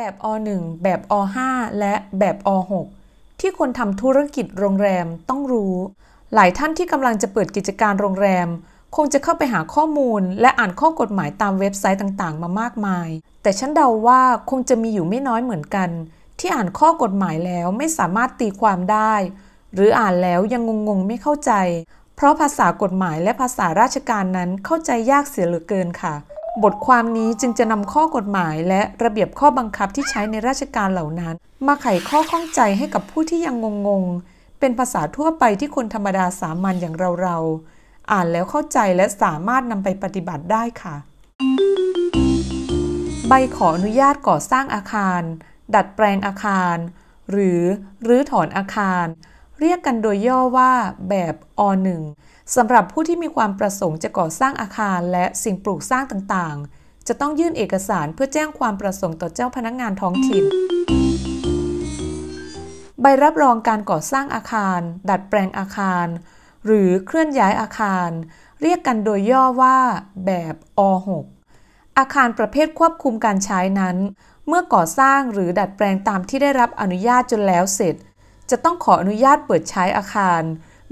แบบอ1แบบอ5และแบบอ6ที่คนทำธุรกิจโรงแรมต้องรู้หลายท่านที่กำลังจะเปิดกิจการโรงแรมคงจะเข้าไปหาข้อมูลและอ่านข้อกฎหมายตามเว็บไซต์ต่างๆมามากมายแต่ฉันเดาว่าคงจะมีอยู่ไม่น้อยเหมือนกันที่อ่านข้อกฎหมายแล้วไม่สามารถตีความได้หรืออ่านแล้วยังงงๆไม่เข้าใจเพราะภาษากฎหมายและภาษาราชการนั้นเข้าใจยากเสียเหลือเกินค่ะบทความนี้จึงจะนำข้อกฎหมายและระเบียบข้อบังคับที่ใช้ในราชการเหล่านั้นมาไขข้อข้องใจให้กับผู้ที่ยังงงๆเป็นภาษาทั่วไปที่คนธรรมดาสามัญอย่างเราๆอ่านแล้วเข้าใจและสามารถนำไปปฏิบัติได้ค่ะใบขออนุญาตก่อสร้างอาคารดัดแปลงอาคารหรือรื้อถอนอาคารเรียกกันโดยย่อว่าแบบอ1สำหรับผู้ที่มีความประสงค์จะก่อสร้างอาคารและสิ่งปลูกสร้างต่างๆจะต้องยื่นเอกสารเพื่อแจ้งความประสงค์ต่อเจ้าพนักงานท้องถิ่นใบรับรองการก่อสร้างอาคารดัดแปลงอาคารหรือเคลื่อนย้ายอาคารเรียกกันโดยย่อว่าแบบอ6อาคารประเภทควบคุมการใช้นั้นเมื่อก่อสร้างหรือดัดแปลงตามที่ได้รับอนุญาตจนแล้วเสร็จจะต้องขออนุญาตเปิดใช้อาคาร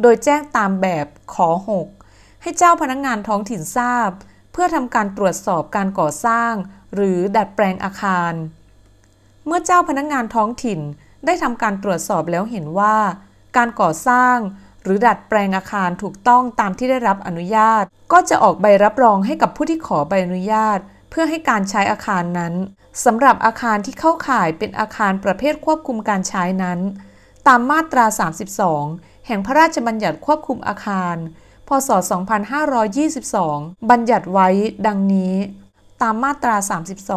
โดยแจ้งตามแบบขอ6ให้เจ้าพนักงานท้องถิ่นทราบเพื่อทำการตรวจสอบการก่อสร้างหรือดัดแปลงอาคารเมื่อเจ้าพนักงานท้องถิ่นได้ทำการตรวจสอบแล้วเห็นว่าการก่อสร้างหรือดัดแปลงอาคารถูกต้องตามที่ได้รับอนุญาตก็จะออกใบรับรองให้กับผู้ที่ขอใบอนุญาตเพื่อให้การใช้อาคารนั้นสำหรับอาคารที่เข้าข่ายเป็นอาคารประเภทควบคุมการใช้นั้นตามมาตรา32แห่งพระราชบัญญัติควบคุมอาคารพ.ศ. 2522บัญญัติไว้ดังนี้ตามมาตรา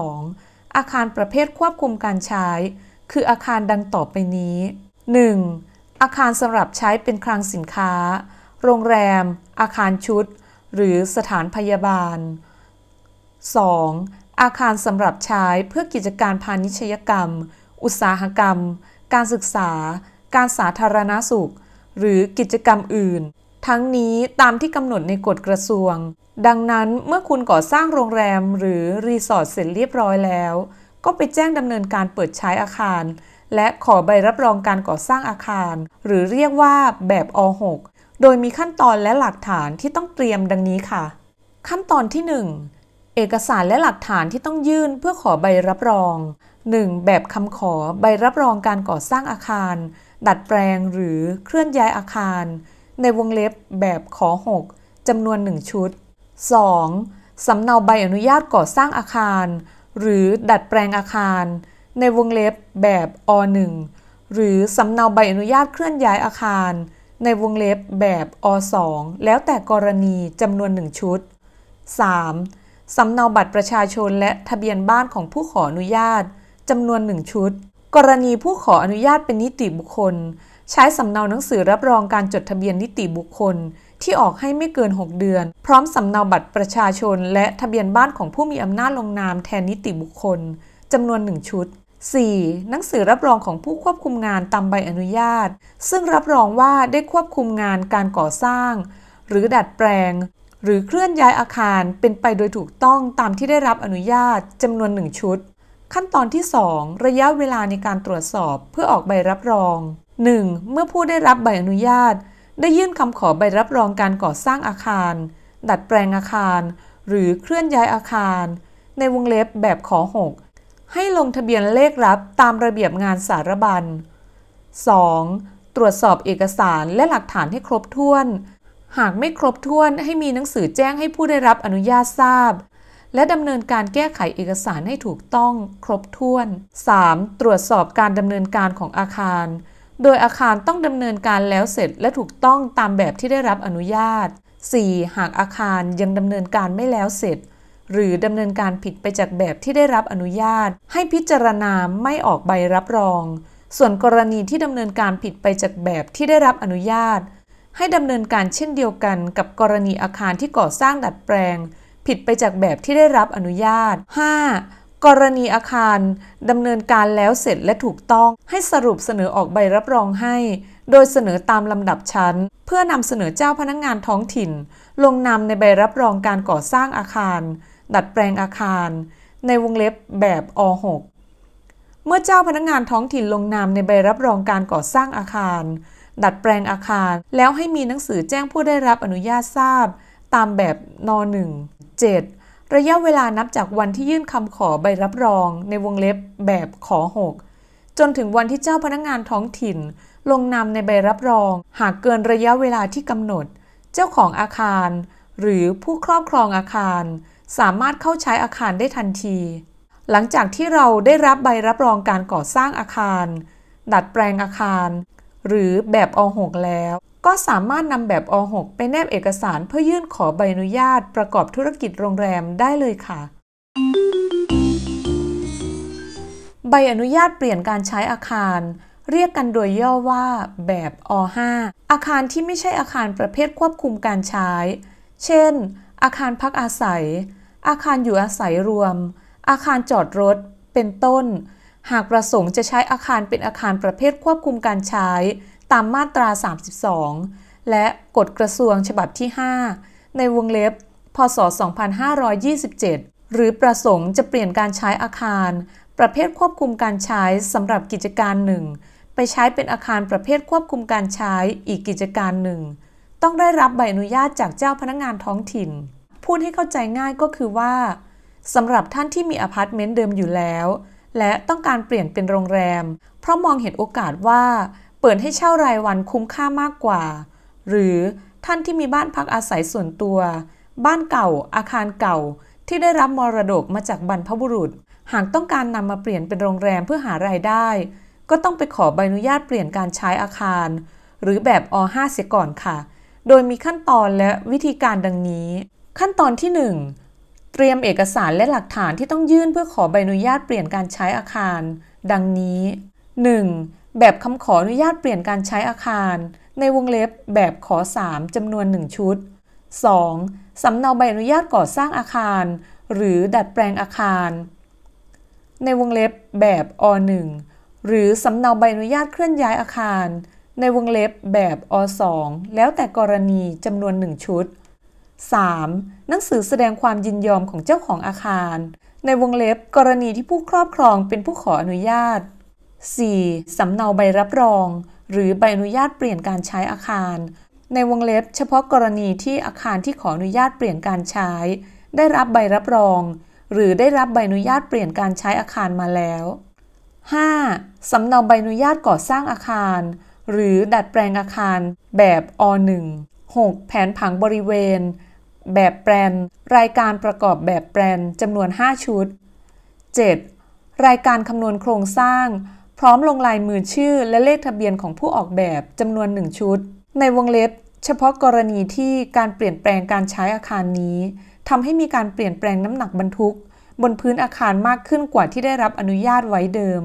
32อาคารประเภทควบคุมการใช้คืออาคารดังต่อไปนี้ 1. อาคารสำหรับใช้เป็นคลังสินค้าโรงแรมอาคารชุดหรือสถานพยาบาล 2. อาคารสำหรับใช้เพื่อกิจการพาณิชยกรรมอุตสาหกรรมการศึกษาการสาธารณสุขหรือกิจกรรมอื่นทั้งนี้ตามที่กำหนดในกฎกระทรวงดังนั้นเมื่อคุณก่อสร้างโรงแรมหรือรีสอร์ทเสร็จเรียบร้อยแล้วก็ไปแจ้งดำเนินการเปิดใช้อาคารและขอใบรับรองการก่อสร้างอาคารหรือเรียกว่าแบบอ6โดยมีขั้นตอนและหลักฐานที่ต้องเตรียมดังนี้ค่ะขั้นตอนที่1เอกสารและหลักฐานที่ต้องยื่นเพื่อขอใบรับรอง1. แบบคำขอใบรับรองการก่อสร้างอาคารดัดแปลงหรือเคลื่อนย้ายอาคารในวงเล็บแบบขอ6จำนวน1ชุด 2. สำเนาใบอนุญาตก่อสร้างอาคารหรือดัดแปลงอาคารในวงเล็บแบบอ1หรือสำเนาใบอนุญาตเคลื่อนย้ายอาคารในวงเล็บแบบอ2แล้วแต่กรณีจำนวน1ชุด 3. สำเนาบัตรประชาชนและทะเบียนบ้านของผู้ขออนุญาตจำนวน1ชุดกรณีผู้ขออนุญาตเป็นนิติบุคคลใช้สำเนาหนังสือรับรองการจดทะเบียนนิติบุคคลที่ออกให้ไม่เกิน6เดือนพร้อมสำเนาบัตรประชาชนและทะเบียนบ้านของผู้มีอำนาจลงนามแทนนิติบุคคลจำนวน1ชุด 4. หนังสือรับรองของผู้ควบคุมงานตามใบอนุญาตซึ่งรับรองว่าได้ควบคุมงานการก่อสร้างหรือดัดแปลงหรือเคลื่อนย้ายอาคารเป็นไปโดยถูกต้องตามที่ได้รับอนุญาตจำนวน1ชุดขั้นตอนที่ 2 ระยะเวลาในการตรวจสอบเพื่อออกใบรับรอง 1. เมื่อผู้ได้รับใบอนุญาตได้ยื่นคำขอใบรับรองการก่อสร้างอาคารดัดแปลงอาคารหรือเคลื่อนย้ายอาคารในวงเล็บแบบขอ6ให้ลงทะเบียนเลขรับตามระเบียบงานสารบัญ 2. ตรวจสอบเอกสารและหลักฐานให้ครบถ้วนหากไม่ครบถ้วนให้มีหนังสือแจ้งให้ผู้ได้รับอนุญาตทราบและดำเนินการแก้ไขเอกสารให้ถูกต้องครบถ้วน 3. ตรวจสอบการดำเนินการของอาคารโดยอาคารต้องดำเนินการแล้วเสร็จและถูกต้องตามแบบที่ได้รับอนุญาต 4. หากอาคารยังดำเนินการไม่แล้วเสร็จหรือดำเนินการผิดไปจากแบบที่ได้รับอนุญาตให้พิจารณาไม่ออกใบรับรองส่วนกรณีที่ดำเนินการผิดไปจากแบบที่ได้รับอนุญาตให้ดำเนินการเช่นเดียวกันกับกรณีอาคารที่ก่อสร้างดัดแปลงผิดไปจากแบบที่ได้รับอนุญาต 5. กรณีอาคารดำเนินการแล้วเสร็จและถูกต้องให้สรุปเสนอออกใบรับรองให้โดยเสนอตามลำดับชั้นเพื่อนำเสนอเจ้าพนักงานท้องถิ่นลงนามในใบรับรองการก่อสร้างอาคารดัดแปลงอาคารในวงเล็บแบบอ เมื่อเจ้าพนักงานท้องถิ่นลงนามในใบรับรองการก่อสร้างอาคารดัดแปลงอาคารแล้วให้มีหนังสือแจ้งผู้ได้รับอนุญาตทราบตามแบบน.1 7ระยะเวลานับจากวันที่ยื่นคำขอใบรับรองในวงเล็บแบบขอ6จนถึงวันที่เจ้าพนักงานท้องถิ่นลงนามในใบรับรองหากเกินระยะเวลาที่กำหนดเจ้าของอาคารหรือผู้ครอบครองอาคารสามารถเข้าใช้อาคารได้ทันทีหลังจากที่เราได้รับใบรับรองการก่อสร้างอาคารดัดแปลงอาคารหรือแบบอ.6แล้วก็สามารถนำแบบอ.6ไปแนบเอกสารเพื่อยื่นขอใบอนุญาตประกอบธุรกิจโรงแรมได้เลยค่ะใบอนุญาตเปลี่ยนการใช้อาคารเรียกกันโดยย่อว่าแบบอ.5อาคารที่ไม่ใช่อาคารประเภทควบคุมการใช้เช่นอาคารพักอาศัยอาคารอยู่อาศัยรวมอาคารจอดรถเป็นต้นหากประสงค์จะใช้อาคารเป็นอาคารประเภทควบคุมการใช้ตามมาตรา32และกฎกระทรวงฉบับที่5ในวงเล็บพ.ศ. 2527หรือประสงค์จะเปลี่ยนการใช้อาคารประเภทควบคุมการใช้สำหรับกิจการหนึ่งไปใช้เป็นอาคารประเภทควบคุมการใช้อีกกิจการหนึ่งต้องได้รับใบอนุญาตจากเจ้าพนักงานท้องถิ่นพูดให้เข้าใจง่ายก็คือว่าสำหรับท่านที่มีอพาร์ตเมนต์เดิมอยู่แล้วและต้องการเปลี่ยนเป็นโรงแรมเพราะมองเห็นโอกาสว่าเปิดให้เช่ารายวันคุ้มค่ามากกว่าหรือท่านที่มีบ้านพักอาศัยส่วนตัวบ้านเก่าอาคารเก่าที่ได้รับมรดกมาจากบรรพบุรุษหากต้องการนำมาเปลี่ยนเป็นโรงแรมเพื่อหารายได้ก็ต้องไปขอใบอนุญาตเปลี่ยนการใช้อาคารหรือแบบอ.5เสียก่อนค่ะโดยมีขั้นตอนและวิธีการดังนี้ขั้นตอนที่1เตรียมเอกสารและหลักฐานที่ต้องยื่นเพื่อขอใบอนุญาตเปลี่ยนการใช้อาคารดังนี้ 1. แบบคำขออนุญาตเปลี่ยนการใช้อาคารในวงเล็บแบบขอ3จำนวน1ชุด 2. สำเนาใบอนุญาตก่อสร้างอาคารหรือดัดแปลงอาคารในวงเล็บแบบอ.1 หรือสำเนาใบอนุญาตเคลื่อนย้ายอาคารในวงเล็บแบบอ.2 แล้วแต่กรณีจำนวน1ชุด 3. หนังสือแสดงความยินยอมของเจ้าของอาคารในวงเล็บกรณีที่ผู้ครอบครองเป็นผู้ขออนุญาต 4. สำเนาใบรับรองหรือใบอนุญาตเปลี่ยนการใช้อาคารในวงเล็บเฉพาะกรณีที่อาคารที่ขออนุญาตเปลี่ยนการใช้ได้รับใบรับรองหรือได้รับใบอนุญาตเปลี่ยนการใช้อาคารมาแล้ว 5. สำเนาใบอนุญาตก่อสร้างอาคารหรือดัดแปลงอาคารแบบอ.1 6. แผนผังบริเวณแบบแปลนรายการประกอบแบบแปลนจำนวน5ชุด 7. รายการคำนวณโครงสร้างพร้อมลงลายมือชื่อและเลขทะเบียนของผู้ออกแบบจำนวน1ชุดในวงเล็บเฉพาะกรณีที่การเปลี่ยนแปลงการใช้อาคารนี้ทำให้มีการเปลี่ยนแปลงน้ำหนักบรรทุกบนพื้นอาคารมากขึ้นกว่าที่ได้รับอนุญาตไว้เดิม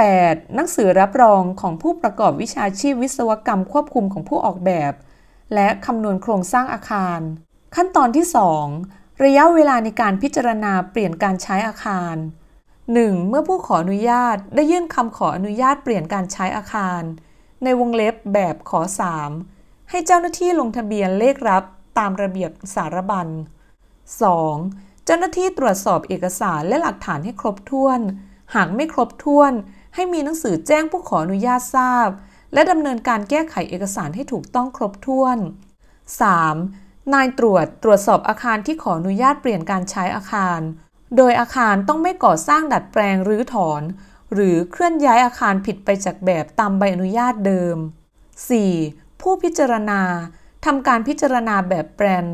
8. หนังสือรับรองของผู้ประกอบวิชาชีพวิศวกรรมควบคุมของผู้ออกแบบและคำนวณโครงสร้างอาคารขั้นตอนที่ 2 ระยะเวลาในการพิจารณาเปลี่ยนการใช้อาคาร 1. เมื่อผู้ขออนุญาตได้ยื่นคำขออนุญาตเปลี่ยนการใช้อาคารในวงเล็บแบบขอ 3 ให้เจ้าหน้าที่ลงทะเบียนเลขรับตามระเบียบสารบัญ2. เจ้าหน้าที่ตรวจสอบเอกสารและหลักฐานให้ครบถ้วนหากไม่ครบถ้วนให้มีหนังสือแจ้งผู้ขออนุญาตทราบและดำเนินการแก้ไขเอกสารให้ถูกต้องครบถ้วน 3. นายตรวจสอบอาคารที่ขออนุญาตเปลี่ยนการใช้อาคารโดยอาคารต้องไม่ก่อสร้างดัดแปลงหรือถอนหรือเคลื่อนย้ายอาคารผิดไปจากแบบตามใบอนุญาตเดิม 4. ผู้พิจารณาทำการพิจารณาแบบแปลน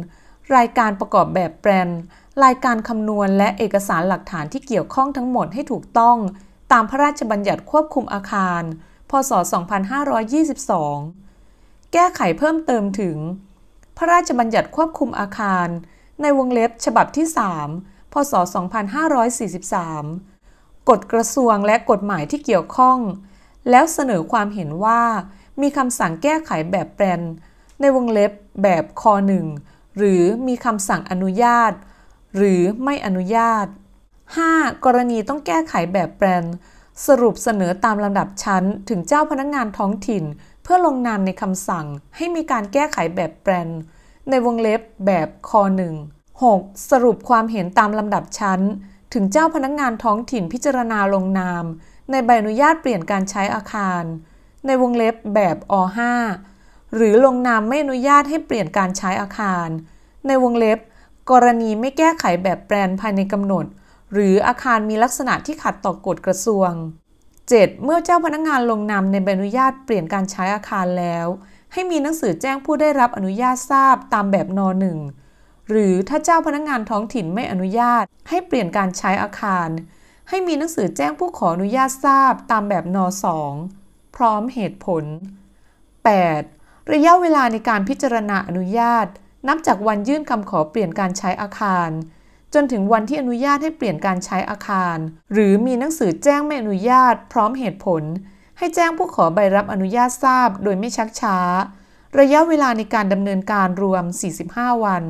รายการประกอบแบบแปลนรายการคำนวณและเอกสารหลักฐานที่เกี่ยวข้องทั้งหมดให้ถูกต้องตามพระราชบัญญัติควบคุมอาคารพ.ศ. 2522แก้ไขเพิ่มเติมถึงพระราชบัญญัติควบคุมอาคารในวงเล็บฉบับที่3พ.ศ. 2543กฎกระทรวงและกฎหมายที่เกี่ยวข้องแล้วเสนอความเห็นว่ามีคำสั่งแก้ไขแบบแปลนในวงเล็บแบบค.1หรือมีคำสั่งอนุญาตหรือไม่อนุญาต 5. กรณีต้องแก้ไขแบบแปลนสรุปเสนอตามลำดับชั้นถึงเจ้าพนักงานท้องถิ่นเพื่อลงนามในคำสั่งให้มีการแก้ไขแบบแปลนในวงเล็บแบบค.1 6. สรุปความเห็นตามลำดับชั้นถึงเจ้าพนักงานท้องถิ่นพิจารณาลงนาม ในใบอนุญาตเปลี่ยนการใช้อาคารในวงเล็บแบบอ.5 หรือลงนามไม่อนุญาตให้เปลี่ยนการใช้อาคารในวงเล็บกรณีไม่แก้ไขแบบแปลนภายในกำหนดหรืออาคารมีลักษณะที่ขัดต่อกฎกระทรวง 7. เมื่อเจ้าพนักงานลงนามในใบอนุญาตเปลี่ยนการใช้อาคารแล้วให้มีหนังสือแจ้งผู้ได้รับอนุญาตทราบตามแบบน.1 หรือถ้าเจ้าพนักงานท้องถิ่นไม่อนุญาตให้เปลี่ยนการใช้อาคารให้มีหนังสือแจ้งผู้ขออนุญาตทราบตามแบบน.2 พร้อมเหตุผล 8. ระยะเวลาในการพิจารณาอนุญาตนับจากวันยื่นคำขอเปลี่ยนการใช้อาคารจนถึงวันที่อนุญาตให้เปลี่ยนการใช้อาคารหรือมีหนังสือแจ้งไม่อนุญาตพร้อมเหตุผลให้แจ้งผู้ขอใบรับอนุญาตทราบโดยไม่ชักช้าระยะเวลาในการดำเนินการรวม45วัน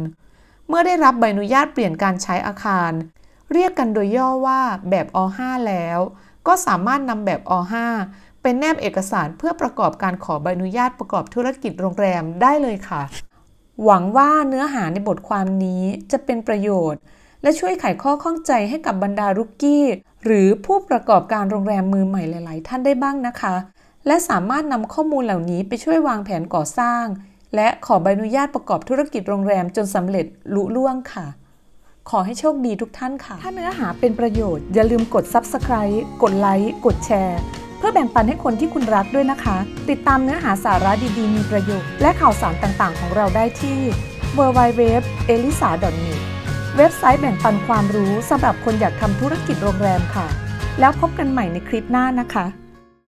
เมื่อได้รับใบอนุญาตเปลี่ยนการใช้อาคารเรียกกันโดยย่อว่าแบบอ.5 แล้วก็สามารถนำแบบอ.5 ไปแนบเอกสารเพื่อประกอบการขอใบอนุญาตประกอบธุรกิจโรงแรมได้เลยค่ะหวังว่าเนื้อหาในบทความนี้จะเป็นประโยชน์และช่วยไขข้อข้องใจให้กับบรรดารุกกี้หรือผู้ประกอบการโรงแรมมือใหม่หลายๆท่านได้บ้างนะคะและสามารถนำข้อมูลเหล่านี้ไปช่วยวางแผนก่อสร้างและขอใบอนุญาตประกอบธุรกิจโรงแรมจนสำเร็จลุล่วงค่ะขอให้โชคดีทุกท่านค่ะถ้าเนื้อหาเป็นประโยชน์อย่าลืมกด Subscribe กดไลค์กดแชร์เพื่อแบ่งปันให้คนที่คุณรักด้วยนะคะติดตามเนื้อหาสาระดีๆมีประโยชน์และข่าวสารต่างๆของเราได้ที่ www.elisa.net เว็บไซต์แบ่งปันความรู้สำหรับคนอยากทำธุรกิจโรงแรมค่ะแล้วพบกันใหม่ในคลิปหน้านะคะ